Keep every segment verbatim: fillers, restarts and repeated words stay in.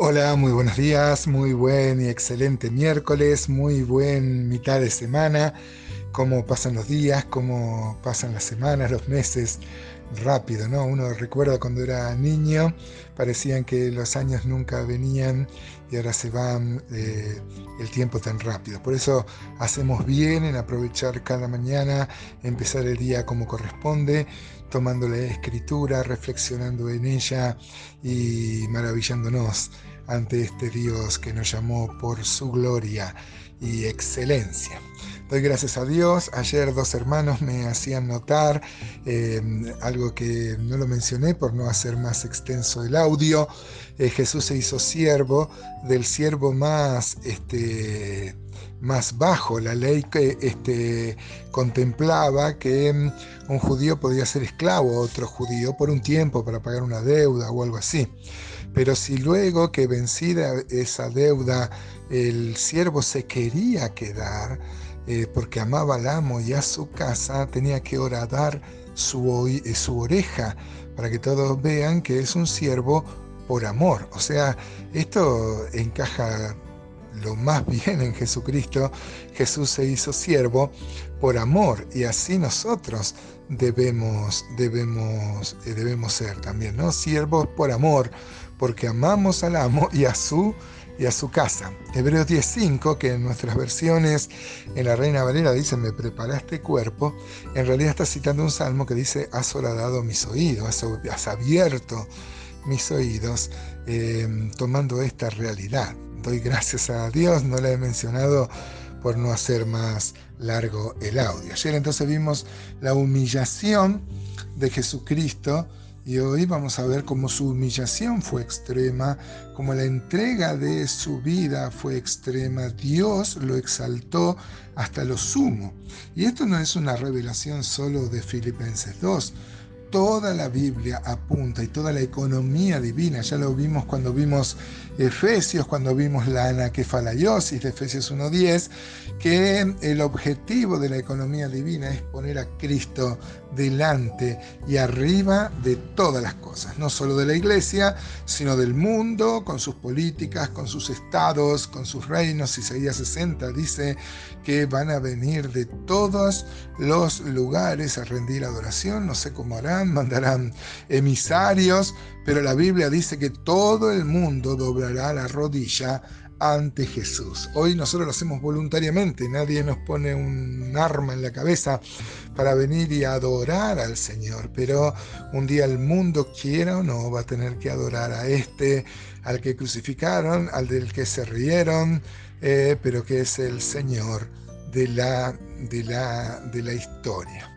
Hola, muy buenos días, muy buen y excelente miércoles, muy buen mitad de semana. Cómo pasan los días, cómo pasan las semanas, los meses, rápido, ¿no? Uno recuerda cuando era niño, parecían que los años nunca venían y ahora se va eh, el tiempo tan rápido. Por eso hacemos bien en aprovechar cada mañana, empezar el día como corresponde, tomando la escritura, reflexionando en ella y maravillándonos ante este Dios que nos llamó por su gloria y excelencia. Doy gracias a Dios. Ayer dos hermanos me hacían notar eh, algo que no lo mencioné por no hacer más extenso el audio. Eh, Jesús se hizo siervo del siervo más... Este, más bajo. La ley que este, contemplaba que un judío podía ser esclavo a otro judío por un tiempo para pagar una deuda o algo así. Pero si luego que vencida esa deuda el siervo se quería quedar eh, porque amaba al amo y a su casa, tenía que horadar su, su oreja para que todos vean que es un siervo por amor. O sea, esto encaja lo más bien en Jesucristo. Jesús se hizo siervo por amor y así nosotros debemos, debemos, debemos ser también, ¿no? Siervos por amor, porque amamos al amo y a su, y a su casa. Hebreos diez cinco, que en nuestras versiones en la Reina Valera dice, me preparaste cuerpo, en realidad está citando un salmo que dice, has horadado mis oídos, has abierto mis oídos, eh, tomando esta realidad. Doy gracias a Dios, no la he mencionado por no hacer más largo el audio. Ayer entonces vimos la humillación de Jesucristo y hoy vamos a ver cómo su humillación fue extrema, cómo la entrega de su vida fue extrema. Dios lo exaltó hasta lo sumo. Y esto no es una revelación solo de Filipenses dos. Toda la Biblia apunta y toda la economía divina, ya lo vimos cuando vimos Efesios, cuando vimos la Anakefalaiosis de Efesios uno diez, que el objetivo de la economía divina es poner a Cristo delante y arriba de todas las cosas, no solo de la iglesia, sino del mundo, con sus políticas, con sus estados, con sus reinos. Isaías sesenta dice que van a venir de todos los lugares a rendir adoración, no sé cómo harán, mandarán emisarios, pero la Biblia dice que todo el mundo doblará la rodilla ante Jesús. Hoy nosotros lo hacemos voluntariamente, nadie nos pone un arma en la cabeza para venir y adorar al Señor, pero un día el mundo, quiera o no, va a tener que adorar a este, al que crucificaron, al del que se rieron, eh, pero que es el Señor de la, de la, de la historia.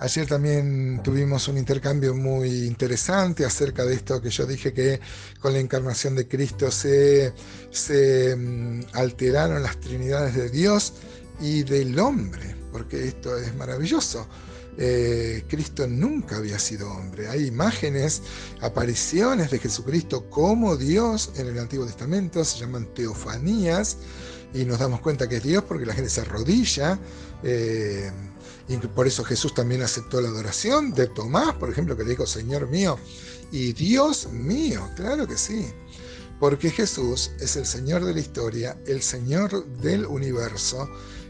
Ayer también tuvimos un intercambio muy interesante acerca de esto que yo dije, que con la encarnación de Cristo se, se alteraron las trinidades de Dios y del hombre, porque esto es maravilloso. Eh, Cristo nunca había sido hombre. Hay imágenes, apariciones de Jesucristo como Dios en el Antiguo Testamento, se llaman teofanías, y nos damos cuenta que es Dios porque la gente se arrodilla, eh, y por eso Jesús también aceptó la adoración de Tomás, por ejemplo, que le dijo Señor mío y Dios mío. Claro que sí, porque Jesús es el Señor de la historia, el Señor del universo,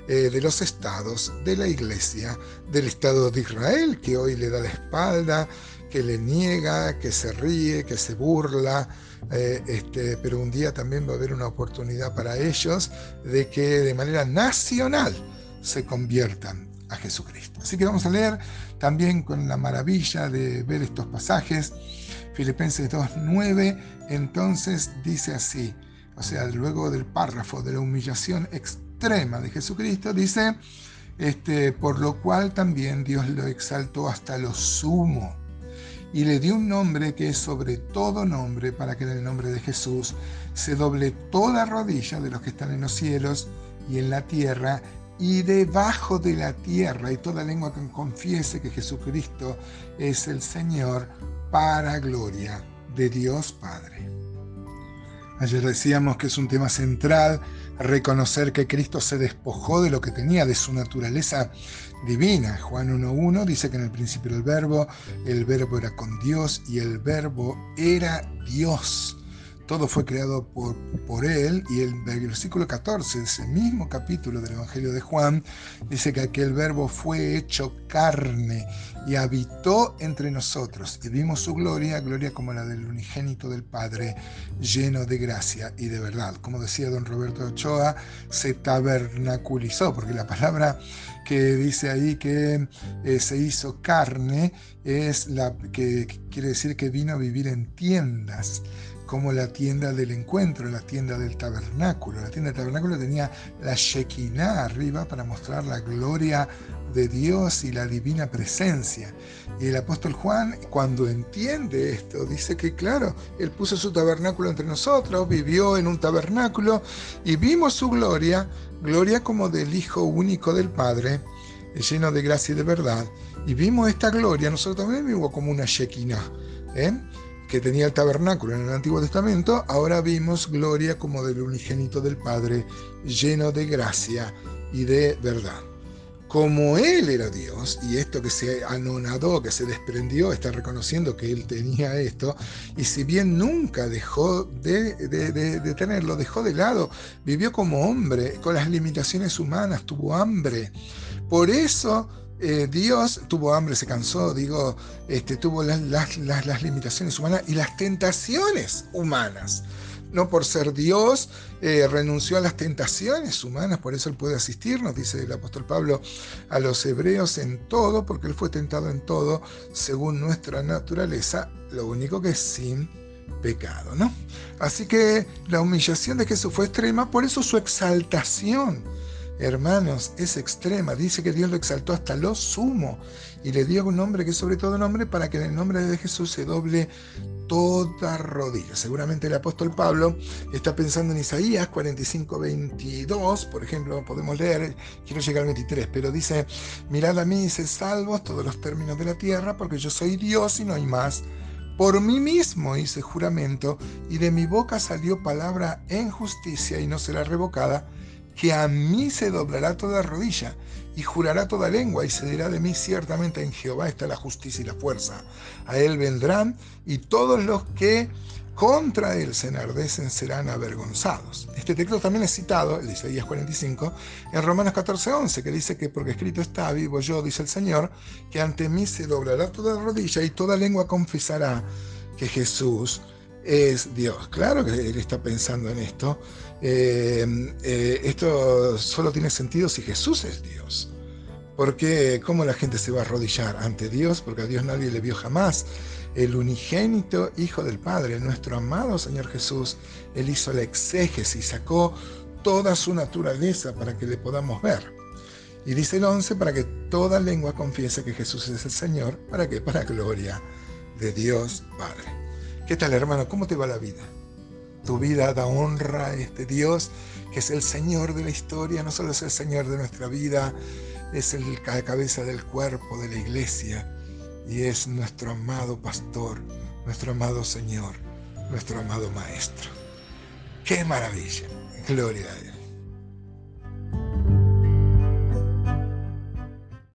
eh, de los estados, de la iglesia, del estado de Israel, que hoy le da la espalda, que le niega, que se ríe, que se burla, eh, este, pero un día también va a haber una oportunidad para ellos de que de manera nacional se conviertan a Jesucristo. Así que vamos a leer también con la maravilla de ver estos pasajes. Filipenses dos nueve, entonces dice así, o sea, luego del párrafo de la humillación extrema de Jesucristo, dice, este, por lo cual también Dios lo exaltó hasta lo sumo y le dio un nombre que es sobre todo nombre, para que en el nombre de Jesús se doble toda rodilla de los que están en los cielos y en la tierra y debajo de la tierra, y toda lengua que confiese que Jesucristo es el Señor, para gloria de Dios Padre. Ayer decíamos que es un tema central reconocer que Cristo se despojó de lo que tenía, de su naturaleza divina. Juan uno uno dice que en el principio era el verbo, el verbo era con Dios y el verbo era Dios. todo fue creado por, por él, y el versículo catorce de ese mismo capítulo del Evangelio de Juan dice que aquel verbo fue hecho carne y habitó entre nosotros, y vimos su gloria, gloria como la del unigénito del Padre, lleno de gracia y de verdad. Como decía don Roberto Ochoa, se tabernaculizó, porque la palabra que dice ahí que eh, se hizo carne es la que quiere decir que vino a vivir en tiendas, como la tienda del encuentro, la tienda del tabernáculo. La tienda del tabernáculo tenía la shekinah arriba para mostrar la gloria de Dios y la divina presencia. Y el apóstol Juan, cuando entiende esto, dice que claro, él puso su tabernáculo entre nosotros, vivió en un tabernáculo y vimos su gloria, gloria como del Hijo único del Padre, lleno de gracia y de verdad. Y vimos esta gloria, nosotros también vimos como una shekinah, ¿eh? que tenía el tabernáculo en el Antiguo Testamento. Ahora vimos gloria como del unigénito del Padre, lleno de gracia y de verdad. Como Él era Dios, y esto que se anonadó, que se desprendió, está reconociendo que Él tenía esto, y si bien nunca dejó de, de, de, de tenerlo, dejó de lado, vivió como hombre, con las limitaciones humanas, tuvo hambre. Por eso eh, Dios tuvo hambre, se cansó, digo, este, tuvo las, las, las, las limitaciones humanas y las tentaciones humanas. No por ser Dios, eh, renunció a las tentaciones humanas, por eso Él puede asistirnos, dice el apóstol Pablo a los hebreos, en todo, porque Él fue tentado en todo según nuestra naturaleza, lo único que es sin pecado, ¿no? Así que la humillación de Jesús fue extrema, por eso su exaltación, hermanos, es extrema. Dice que Dios lo exaltó hasta lo sumo y le dio un nombre que es sobre todo nombre, para que en el nombre de Jesús se doble toda rodilla. Seguramente el apóstol Pablo está pensando en Isaías cuarenta y cinco, veintidós, por ejemplo, podemos leer, quiero llegar al veintitrés, pero dice: mirad a mí y sed salvos todos los términos de la tierra, porque yo soy Dios y no hay más. Por mí mismo hice juramento, y de mi boca salió palabra en justicia, y no será revocada, que a mí se doblará toda rodilla y jurará toda lengua, y se dirá de mí: ciertamente en Jehová está la justicia y la fuerza, a él vendrán, y todos los que contra él se enardecen serán avergonzados. Este texto también es citado, el de Isaías cuarenta y cinco, en Romanos catorce, once, que dice que porque escrito está: vivo yo, dice el Señor, que ante mí se doblará toda rodilla y toda lengua confesará que Jesús es Dios. Claro que él está pensando en esto. Eh, eh, esto solo tiene sentido si Jesús es Dios. Porque ¿cómo la gente se va a arrodillar ante Dios? Porque a Dios nadie le vio jamás. El unigénito Hijo del Padre, nuestro amado Señor Jesús, Él hizo la exégesis, sacó toda su naturaleza para que le podamos ver. Y dice el once, para que toda lengua confiese que Jesús es el Señor. ¿Para qué? Para gloria de Dios Padre. ¿Qué tal, hermano? ¿Cómo te va la vida? Tu vida da honra a este Dios, que es el Señor de la historia. No solo es el Señor de nuestra vida, es el cabeza del cuerpo de la iglesia, y es nuestro amado pastor, nuestro amado Señor, nuestro amado Maestro. ¡Qué maravilla! Gloria a Dios.